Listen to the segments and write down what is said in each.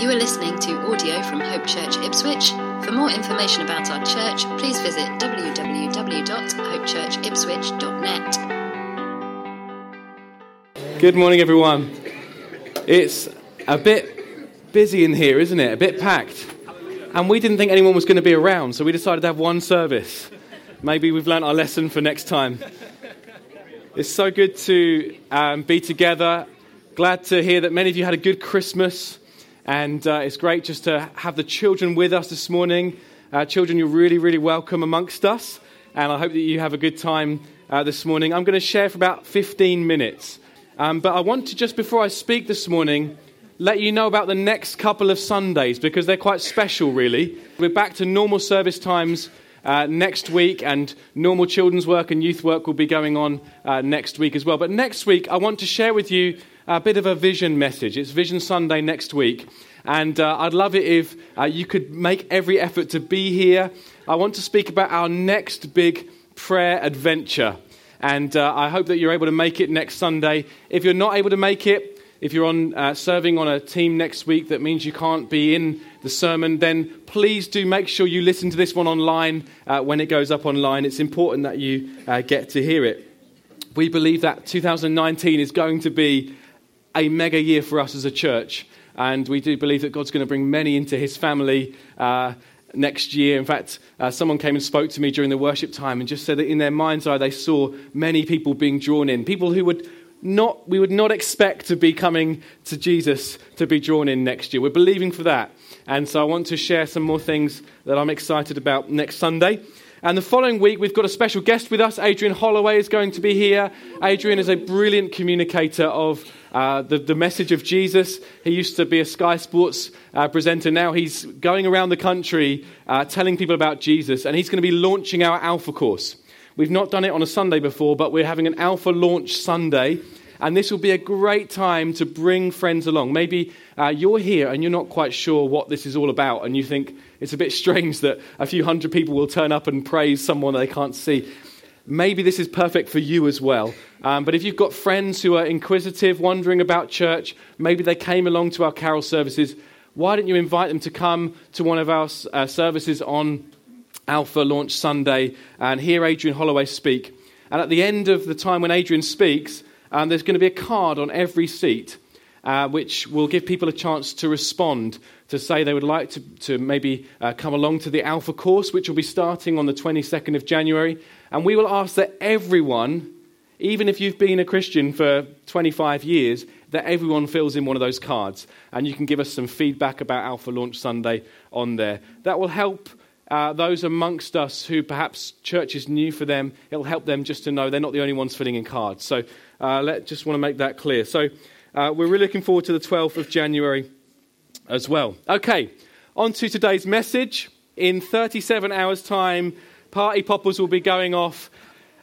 You are listening to audio from Hope Church Ipswich. For more information about our church, please visit www.hopechurchipswich.net. Good morning, everyone. It's a bit busy in here, isn't it? A bit packed. And we didn't think anyone was going to be around, so we decided to have one service. Maybe we've learnt our lesson for next time. It's so good to be together. Glad to hear that many of you had a good Christmas, and it's great just to have the children with us this morning. Children, you're really, really welcome amongst us, and I hope that you have a good time this morning. I'm going to share for about 15 minutes, but I want to, just before I speak this morning, let you know about the next couple of Sundays, because they're quite special, really. We're back to normal service times next week, and normal children's work and youth work will be going on next week as well. But next week, I want to share with you a bit of a vision message. It's Vision Sunday next week, and I'd love it if you could make every effort to be here. I want to speak about our next big prayer adventure, and I hope that you're able to make it next Sunday. If you're not able to make it, if you're on serving on a team next week, that means you can't be in the sermon, then please do make sure you listen to this one online when it goes up online. It's important that you get to hear it. We believe that 2019 is going to be a mega year for us as a church, and we do believe that God's going to bring many into his family next year. In fact, someone came and spoke to me during the worship time and just said that in their mind's eye they saw many people being drawn in, people who we would not expect to be coming to Jesus to be drawn in next year. We're believing for that, and so I want to share some more things that I'm excited about next Sunday. And the following week, we've got a special guest with us. Adrian Holloway is going to be here. Adrian is a brilliant communicator of the message of Jesus. He used to be a Sky Sports presenter. Now he's going around the country telling people about Jesus. And he's going to be launching our Alpha course. We've not done it on a Sunday before, but we're having an Alpha launch Sunday. And this will be a great time to bring friends along. Maybe you're here and you're not quite sure what this is all about, and you think it's a bit strange that a few hundred people will turn up and praise someone they can't see. Maybe this is perfect for you as well. But if you've got friends who are inquisitive, wondering about church, maybe they came along to our carol services, why don't you invite them to come to one of our services on Alpha Launch Sunday and hear Adrian Holloway speak. And at the end of the time when Adrian speaks, there's going to be a card on every seat, which will give people a chance to respond, to say they would like to maybe come along to the Alpha course, which will be starting on the 22nd of January. And we will ask that everyone, even if you've been a Christian for 25 years, that everyone fills in one of those cards. And you can give us some feedback about Alpha Launch Sunday on there. That will help those amongst us who perhaps church is new for them. It'll help them just to know they're not the only ones filling in cards. So just want to make that clear. So we're really looking forward to the 12th of January as well. Okay, on to today's message. In 37 hours' time, party poppers will be going off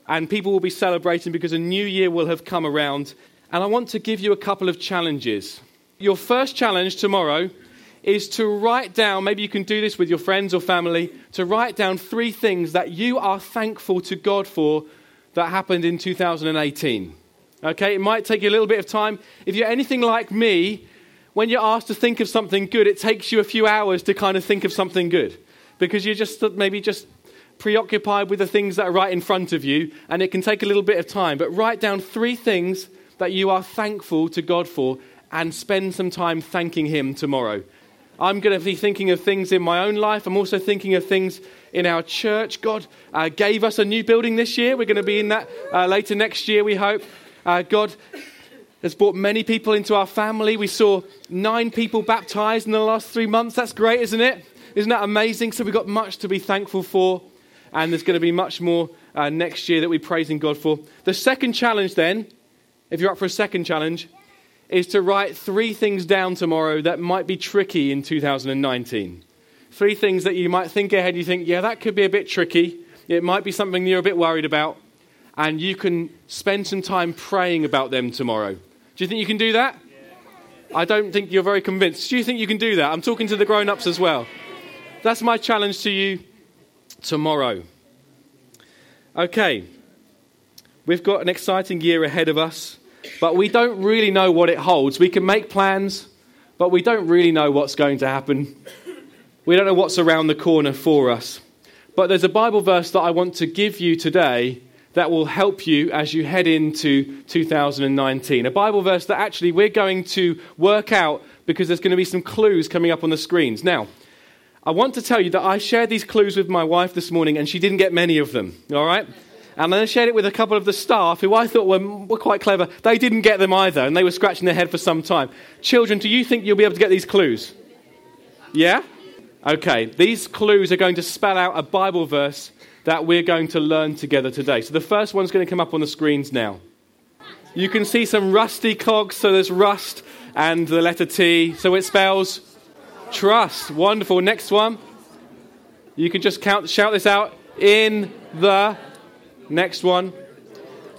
and people will be celebrating because a new year will have come around. And I want to give you a couple of challenges. Your first challenge tomorrow is to write down, maybe you can do this with your friends or family, to write down three things that you are thankful to God for that happened in 2018. Okay, it might take you a little bit of time. If you're anything like me, when you're asked to think of something good, it takes you a few hours to kind of think of something good, because you're just maybe just preoccupied with the things that are right in front of you, and it can take a little bit of time. But write down three things that you are thankful to God for and spend some time thanking him tomorrow. I'm going to be thinking of things in my own life. I'm also thinking of things in our church. God gave us a new building this year. We're going to be in that later next year, we hope. God has brought many people into our family. We saw 9 people baptized in the last 3 months. That's great, isn't it? Isn't that amazing? So we've got much to be thankful for. And there's going to be much more next year that we're praising God for. The second challenge then, if you're up for a second challenge, is to write 3 things down tomorrow that might be tricky in 2019. 3 things that you might think ahead, you think, yeah, that could be a bit tricky. It might be something you're a bit worried about. And you can spend some time praying about them tomorrow. Do you think you can do that? Yeah. I don't think you're very convinced. Do you think you can do that? I'm talking to the grown-ups as well. That's my challenge to you tomorrow. Okay. We've got an exciting year ahead of us, but we don't really know what it holds. We can make plans, but we don't really know what's going to happen. We don't know what's around the corner for us. But there's a Bible verse that I want to give you today that will help you as you head into 2019. A Bible verse that actually we're going to work out because there's going to be some clues coming up on the screens. Now, I want to tell you that I shared these clues with my wife this morning and she didn't get many of them, all right? And I shared it with a couple of the staff who I thought were quite clever. They didn't get them either and they were scratching their head for some time. Children, do you think you'll be able to get these clues? Yeah? Okay, these clues are going to spell out a Bible verse that we're going to learn together today. So the first one's going to come up on the screens now. You can see some rusty cogs, so there's rust and the letter T. So it spells trust. Wonderful. Next one. You can just shout this out. In the next one.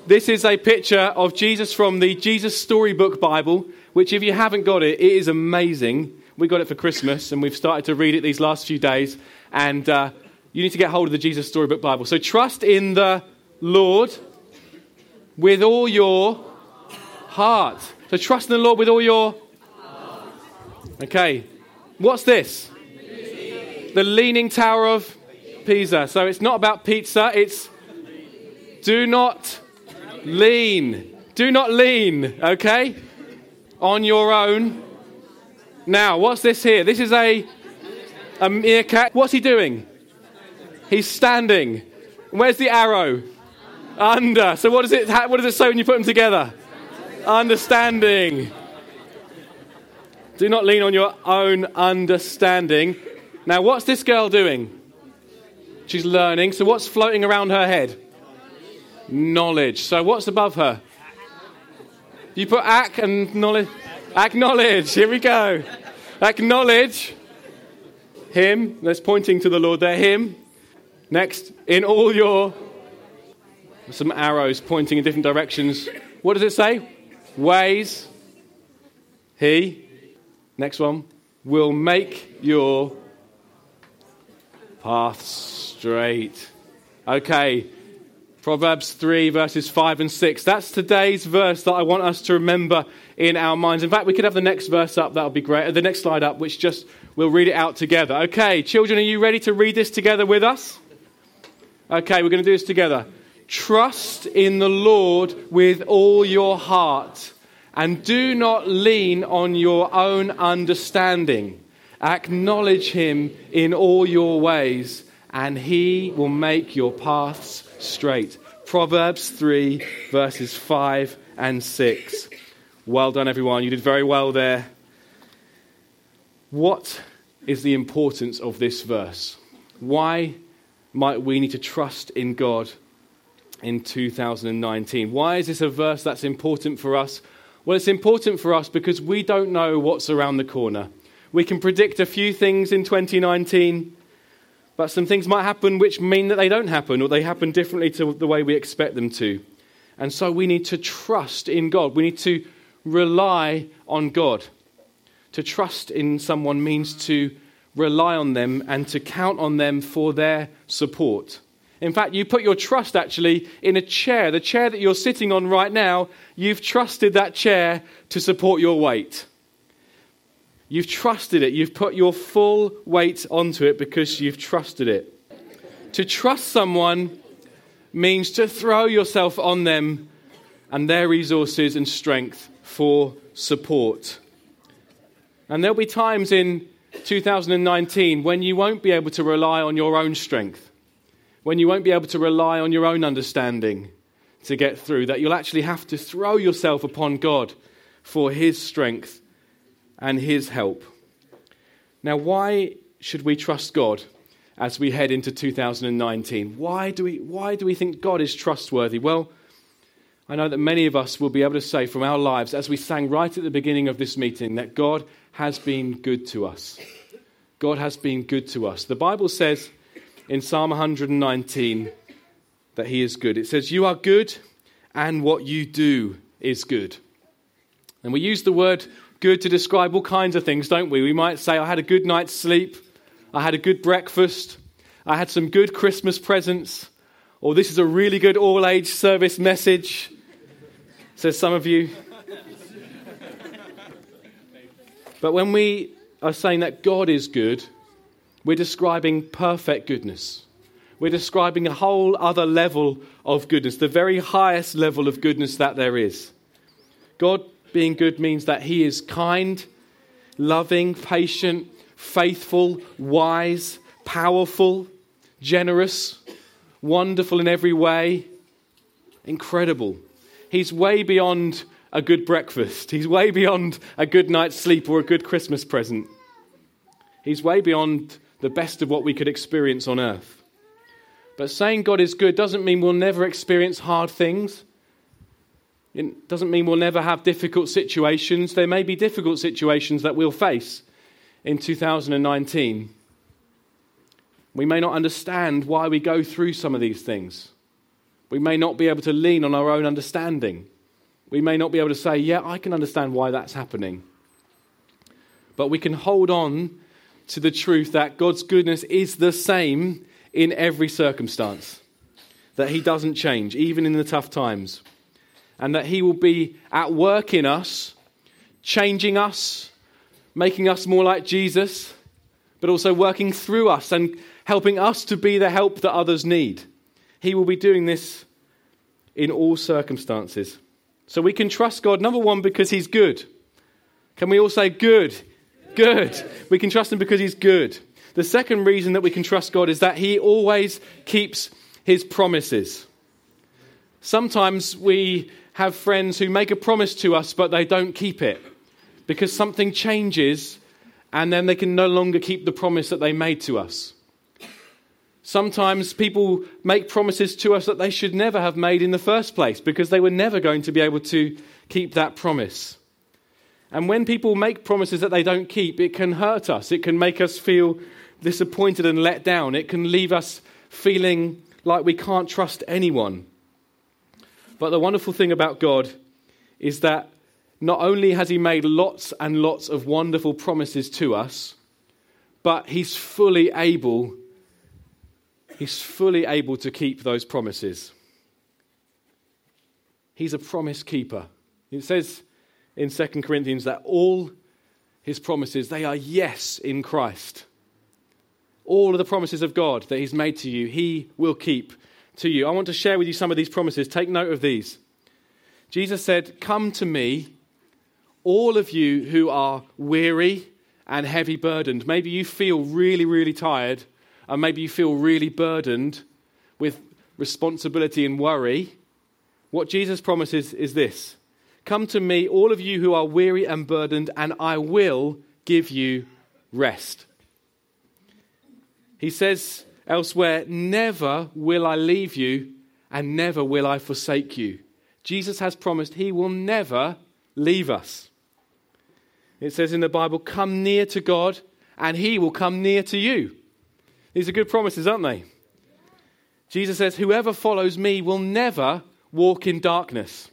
This is a picture of Jesus from the Jesus Storybook Bible, which if you haven't got it, it is amazing. We got it for Christmas, and we've started to read it these last few days. And you need to get hold of the Jesus Storybook Bible. So trust in the Lord with all your heart. So trust in the Lord with all your heart. Okay. What's this? The Leaning Tower of Pisa. So it's not about pizza. It's do not lean. Do not lean, okay? On your own. Now, what's this here? This is a meerkat. What's he doing? He's standing. Where's the arrow? Under. So what does it say when you put them together? Understanding. Do not lean on your own understanding. Now, what's this girl doing? She's learning. So what's floating around her head? Knowledge. So what's above her? You put ack and knowledge. Acknowledge. Here we go. Acknowledge him. That's pointing to the Lord there. Him. Next. In all your... Some arrows pointing in different directions. What does it say? Ways. He. Next one. Will make your path straight. Okay. Proverbs 3, verses 5 and 6. That's today's verse that I want us to remember in our minds. In fact, we could have the next verse up. That would be great. The next slide up, which just we'll read it out together. Okay, children, are you ready to read this together with us? Okay, we're going to do this together. Trust in the Lord with all your heart and do not lean on your own understanding. Acknowledge him in all your ways and he will make your paths straight. Proverbs 3 verses 5 and 6. Well done, everyone. You did very well there. What is the importance of this verse? Why might we need to trust in God in 2019? Why is this a verse that's important for us? Well, it's important for us because we don't know what's around the corner. We can predict a few things in 2019. But some things might happen which mean that they don't happen or they happen differently to the way we expect them to. And so we need to trust in God. We need to rely on God. To trust in someone means to rely on them and to count on them for their support. In fact, you put your trust actually in a chair. The chair that you're sitting on right now, you've trusted that chair to support your weight. You've trusted it. You've put your full weight onto it because you've trusted it. To trust someone means to throw yourself on them and their resources and strength for support. And there'll be times in 2019 when you won't be able to rely on your own strength, when you won't be able to rely on your own understanding to get through, that you'll actually have to throw yourself upon God for his strength and his help. Now, why should we trust God as we head into 2019? Why do we think God is trustworthy? Well, I know that many of us will be able to say from our lives, as we sang right at the beginning of this meeting, that God has been good to us. God has been good to us. The Bible says in Psalm 119 that he is good. It says, "You are good, and what you do is good." And we use the word good to describe all kinds of things, don't we? We might say, I had a good night's sleep, I had a good breakfast, I had some good Christmas presents, or this is a really good all-age service message, says some of you. But when we are saying that God is good, we're describing perfect goodness. We're describing a whole other level of goodness, the very highest level of goodness that there is. God being good means that he is kind, loving, patient, faithful, wise, powerful, generous, wonderful in every way, incredible. He's way beyond a good breakfast. He's way beyond a good night's sleep or a good Christmas present. He's way beyond the best of what we could experience on earth. But saying God is good doesn't mean we'll never experience hard things. It doesn't mean we'll never have difficult situations. There may be difficult situations that we'll face in 2019. We may not understand why we go through some of these things. We may not be able to lean on our own understanding. We may not be able to say, yeah, I can understand why that's happening. But we can hold on to the truth that God's goodness is the same in every circumstance, that he doesn't change, even in the tough times, and that he will be at work in us, changing us, making us more like Jesus, but also working through us and helping us to be the help that others need. He will be doing this in all circumstances. So we can trust God, number one, because he's good. Can we all say good? Good. We can trust him because he's good. The second reason that we can trust God is that he always keeps his promises. Sometimes we have friends who make a promise to us, but they don't keep it because something changes and then they can no longer keep the promise that they made to us. Sometimes people make promises to us that they should never have made in the first place because they were never going to be able to keep that promise. And when people make promises that they don't keep, it can hurt us. It can make us feel disappointed and let down. It can leave us feeling like we can't trust anyone. But the wonderful thing about God is that not only has he made lots and lots of wonderful promises to us, but he's fully able to. He's fully able to keep those promises. He's a promise keeper. It says in 2 Corinthians that all his promises, they are yes in Christ. All of the promises of God that he's made to you, he will keep to you. I want to share with you some of these promises. Take note of these. Jesus said, "Come to me, all of you who are weary and heavy burdened." Maybe you feel really, really tired. And maybe you feel really burdened with responsibility and worry. What Jesus promises is this: "Come to me, all of you who are weary and burdened, and I will give you rest." He says elsewhere, "Never will I leave you, and never will I forsake you." Jesus has promised he will never leave us. It says in the Bible, "Come near to God, and he will come near to you." These are good promises, aren't they? Jesus says, "Whoever follows me will never walk in darkness,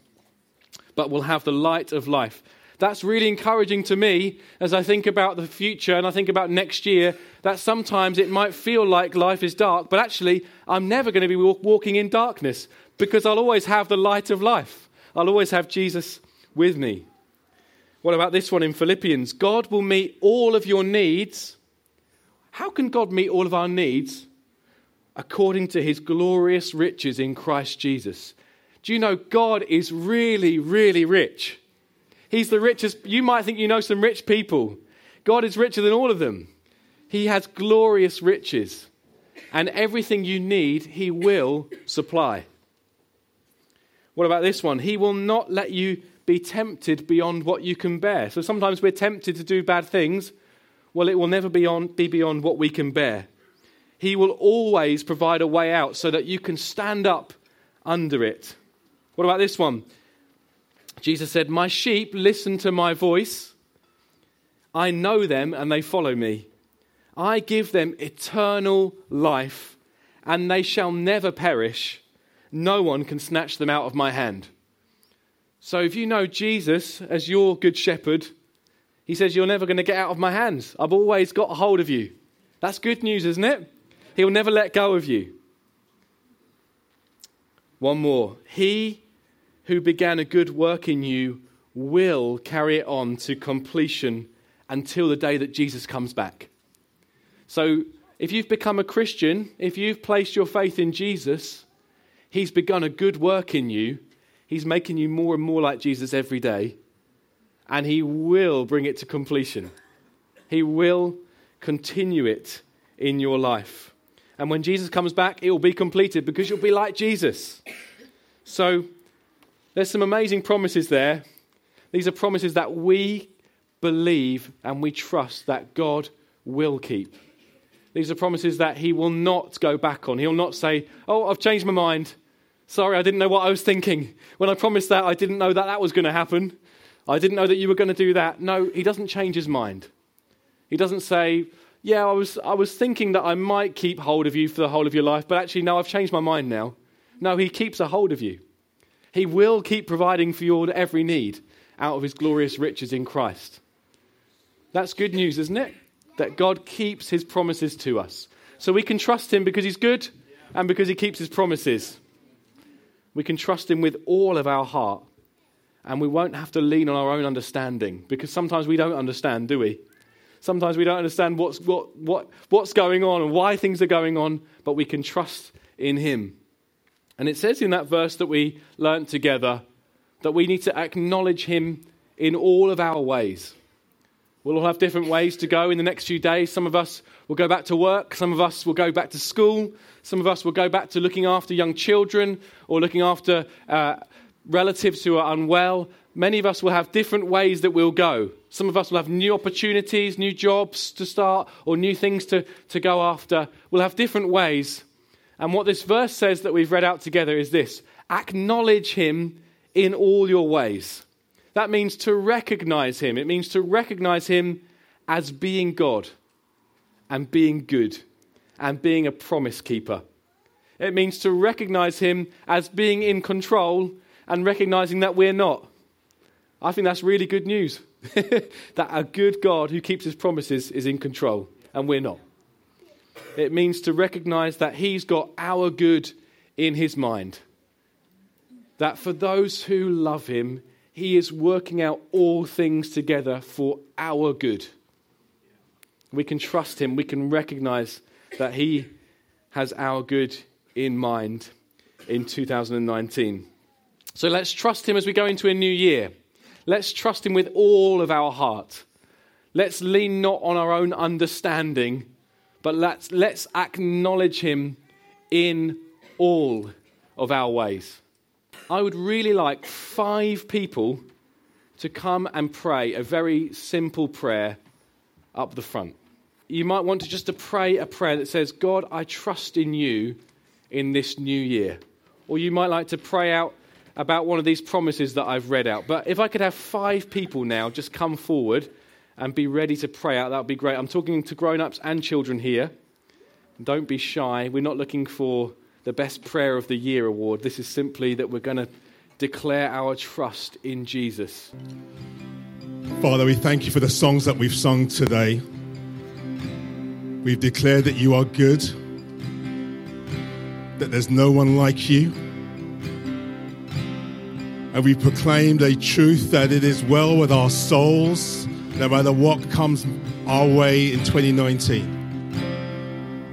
but will have the light of life." That's really encouraging to me as I think about the future and I think about next year, that sometimes it might feel like life is dark, but actually I'm never going to be walking in darkness because I'll always have the light of life. I'll always have Jesus with me. What about this one in Philippians? "God will meet all of your needs." How can God meet all of our needs? "According to his glorious riches in Christ Jesus." Do you know God is really, really rich? He's the richest. You might think you know some rich people. God is richer than all of them. He has glorious riches. And everything you need, he will supply. What about this one? "He will not let you be tempted beyond what you can bear." So sometimes we're tempted to do bad things. Well, it will never be beyond what we can bear. He will always provide a way out so that you can stand up under it. What about this one? Jesus said, "My sheep listen to my voice. I know them and they follow me. I give them eternal life and they shall never perish. No one can snatch them out of my hand." So if you know Jesus as your good shepherd, he says, "You're never going to get out of my hands. I've always got a hold of you." That's good news, isn't it? He'll never let go of you. One more. "He who began a good work in you will carry it on to completion until the day that Jesus comes back. So if you've become a Christian, if you've placed your faith in Jesus, he's begun a good work in you. He's making you more and more like Jesus every day. And he will bring it to completion. He will continue it in your life. And when Jesus comes back, it will be completed because you'll be like Jesus. So there's some amazing promises there. These are promises that we believe and we trust that God will keep. These are promises that he will not go back on. He'll not say, oh, I've changed my mind. Sorry, I didn't know what I was thinking. When I promised that, I didn't know that that was going to happen. I didn't know that you were going to do that. No, he doesn't change his mind. He doesn't say, yeah, I was thinking that I might keep hold of you for the whole of your life, but actually, no, I've changed my mind now. No, he keeps a hold of you. He will keep providing for your every need out of his glorious riches in Christ. That's good news, isn't it? That God keeps his promises to us. So we can trust him because he's good and because he keeps his promises. We can trust him with all of our heart. And we won't have to lean on our own understanding, because sometimes we don't understand, do we? Sometimes we don't understand what's going on and why things are going on, but we can trust in him. And it says in that verse that we learnt together that we need to acknowledge him in all of our ways. We'll all have different ways to go in the next few days. Some of us will go back to work. Some of us will go back to school. Some of us will go back to looking after young children or looking after relatives who are unwell. Many of us will have different ways that we'll go. Some of us will have new opportunities, new jobs to start, or new things to go after. We'll have different ways. And what this verse says that we've read out together is this: acknowledge him in all your ways. That means to recognize him. It means to recognize him as being God and being good and being a promise keeper. It means to recognize him as being in control and recognizing that we're not. I think that's really good news. That a good God who keeps his promises is in control and we're not. It means to recognize that he's got our good in his mind. That for those who love him, he is working out all things together for our good. We can trust him. We can recognize that he has our good in mind in 2019. So let's trust him as we go into a new year. Let's trust him with all of our heart. Let's lean not on our own understanding, but let's acknowledge him in all of our ways. I would really like 5 people to come and pray a very simple prayer up the front. You might want to just to pray a prayer that says, God, I trust in you in this new year. Or you might like to pray out about one of these promises that I've read out. But if I could have 5 people now just come forward and be ready to pray out, that would be great. I'm talking to grown-ups and children here. Don't be shy. We're not looking for the Best Prayer of the Year award. This is simply that we're going to declare our trust in Jesus. Father, we thank you for the songs that we've sung today. We've declared that you are good, that there's no one like you. And we proclaimed a truth that it is well with our souls, no matter what comes our way in 2019.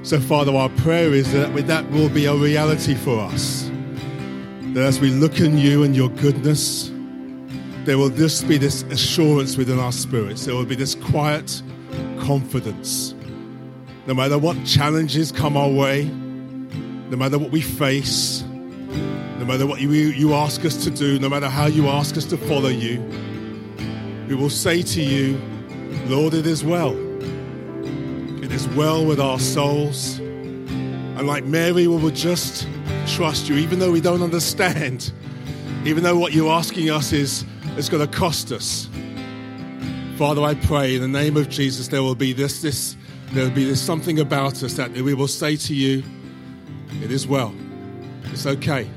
So, Father, our prayer is that that will be a reality for us. That as we look in you and your goodness, there will just be this assurance within our spirits. There will be this quiet confidence. No matter what challenges come our way, no matter what we face, no matter what you ask us to do, no matter how you ask us to follow you, we will say to you, Lord, it is well. It is well with our souls. And like Mary, we will just trust you, even though we don't understand, even though what you're asking us is going to cost us. Father, I pray in the name of Jesus, there will be this something about us that we will say to you, it is well. It's okay.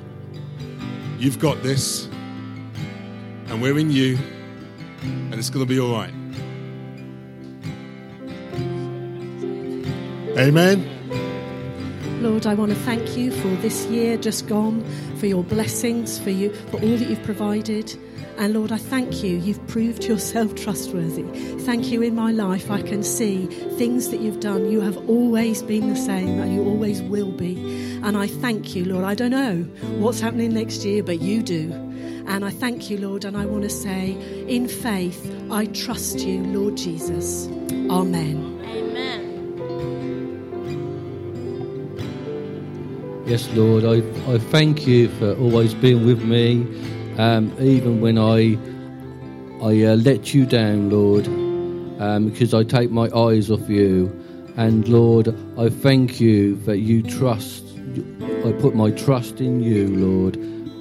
You've got this, and we're in you, and it's going to be all right. Amen. Lord, I want to thank you for this year just gone, for your blessings, for all that you've provided. And Lord, I thank you, you've proved yourself trustworthy. Thank you in my life, I can see things that you've done. You have always been the same and you always will be. And I thank you, Lord. I don't know what's happening next year, but you do. And I thank you, Lord, and I want to say, in faith, I trust you, Lord Jesus. Amen. Amen. Yes, Lord, I thank you for always being with me. Even when I let you down, Lord, because I take my eyes off you. And Lord, I thank you that you trust. I put my trust in you, Lord.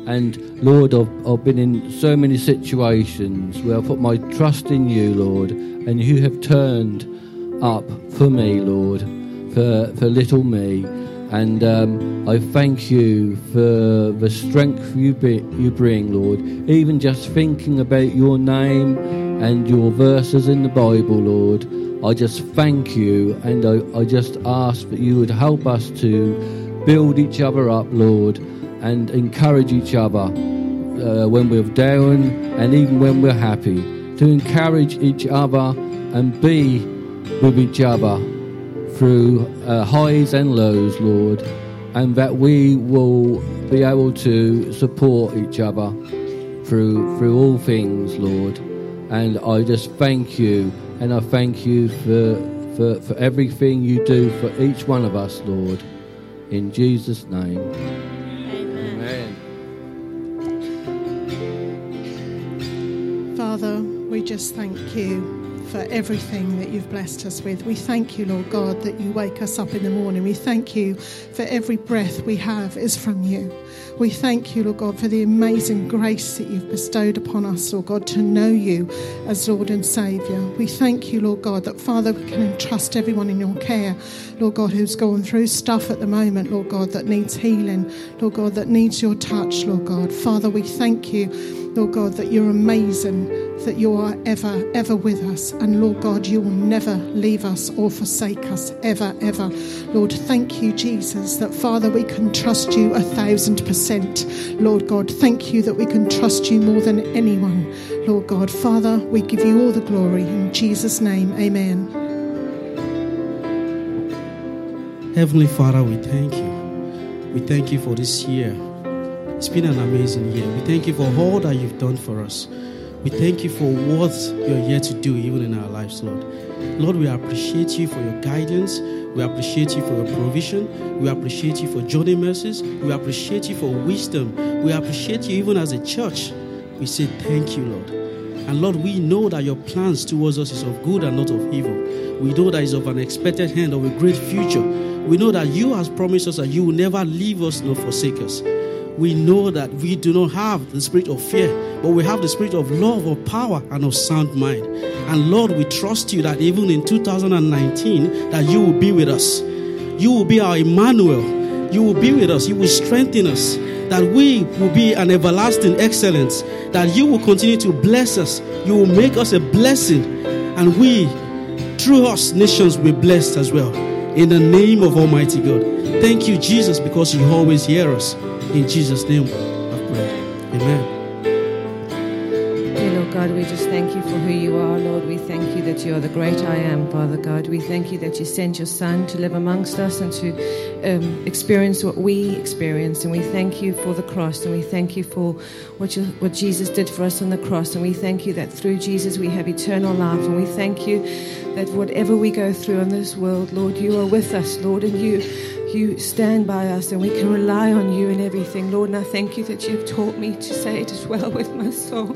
And Lord, I've been in so many situations where I put my trust in you, Lord, and you have turned up for me, Lord, for little me. And I thank you for the strength you bring, Lord. Even just thinking about your name and your verses in the Bible, Lord, I just thank you, and I just ask that you would help us to build each other up, Lord, and encourage each other when we're down and even when we're happy, to encourage each other and be with each other through highs and lows, Lord, and that we will be able to support each other through all things, Lord. And I just thank you, and I thank you for everything you do for each one of us, Lord. In Jesus' name. Amen. Amen. Father, we just thank you for everything that you've blessed us with. We thank you, Lord God, that you wake us up in the morning. We thank you for every breath we have is from you. We thank you, Lord God, for the amazing grace that you've bestowed upon us, Lord God, to know you as Lord and Saviour. We thank you, Lord God, that, Father, we can entrust everyone in your care, Lord God, who's going through stuff at the moment, Lord God, that needs healing, Lord God, that needs your touch, Lord God. Father, we thank you, Lord God, that you're amazing, that you are ever, ever with us. And Lord God, you will never leave us or forsake us, ever, ever. Lord, thank you, Jesus, that, Father, we can trust you 1,000%. Lord God, thank you that we can trust you more than anyone. Lord God, Father, we give you all the glory. In Jesus' name, amen. Heavenly Father, we thank you. We thank you for this year. It's been an amazing year. We thank you for all that you've done for us. We thank you for what you're here to do even in our lives, Lord. Lord, we appreciate you for your guidance. We appreciate you for your provision. We appreciate you for journey mercies. We appreciate you for wisdom. We appreciate you even as a church. We say thank you, Lord. And Lord, we know that your plans towards us is of good and not of evil. We know that it's of an expected hand, of a great future. We know that you have promised us that you will never leave us nor forsake us. We know that we do not have the spirit of fear, but we have the spirit of love, of power, and of sound mind. And Lord, we trust you that even in 2019, that you will be with us. You will be our Emmanuel. You will be with us. You will strengthen us. That we will be an everlasting excellence. That you will continue to bless us. You will make us a blessing. And we, through us, nations will be blessed as well. In the name of Almighty God. Thank you, Jesus, because you always hear us. In Jesus' name, I pray. Amen. Dear Lord God, we just thank you for who you are, Lord. We thank you that you are the great I am, Father God. We thank you that you sent your Son to live amongst us and to experience what we experienced. And we thank you for the cross, and we thank you for what Jesus did for us on the cross. And we thank you that through Jesus we have eternal life. And we thank you that whatever we go through in this world, Lord, you are with us, Lord, and you stand by us, and we can rely on you in everything, Lord. And I thank you that you've taught me to say it as well with my soul.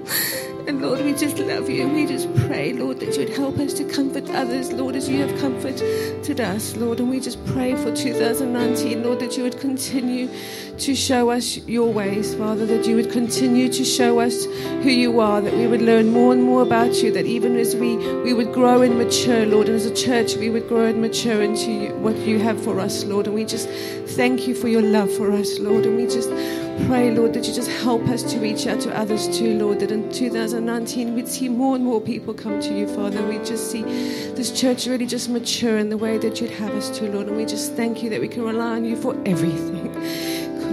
And Lord, we just love you, and we just pray, Lord, that you'd help us to comfort others, Lord, as you have comforted us, Lord. And we just pray for 2019, Lord, that you would continue to show us your ways, Father, that you would continue to show us who you are, that we would learn more and more about you, that even as we would grow and mature, Lord, and as a church we would grow and mature into you, what you have for us, Lord. And we just thank you for your love for us, Lord. And we just pray, Lord, that you just help us to reach out to others too, Lord, that in 2019 we'd see more and more people come to you, Father. We just see this church really just mature in the way that you'd have us to, Lord. And we just thank you that we can rely on you for everything.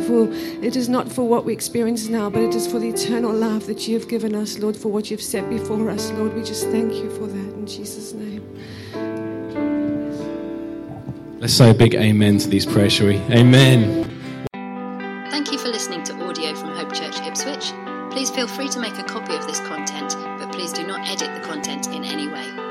it is not for what we experience now, but it is for the eternal life that you have given us, Lord, for what you've set before us, Lord. We just thank you for that in Jesus' name. Let's say a big amen to these prayers, shall we? Amen. Thank you for listening to audio from Hope Church Ipswich. Please feel free to make a copy of this content, but please do not edit the content in any way.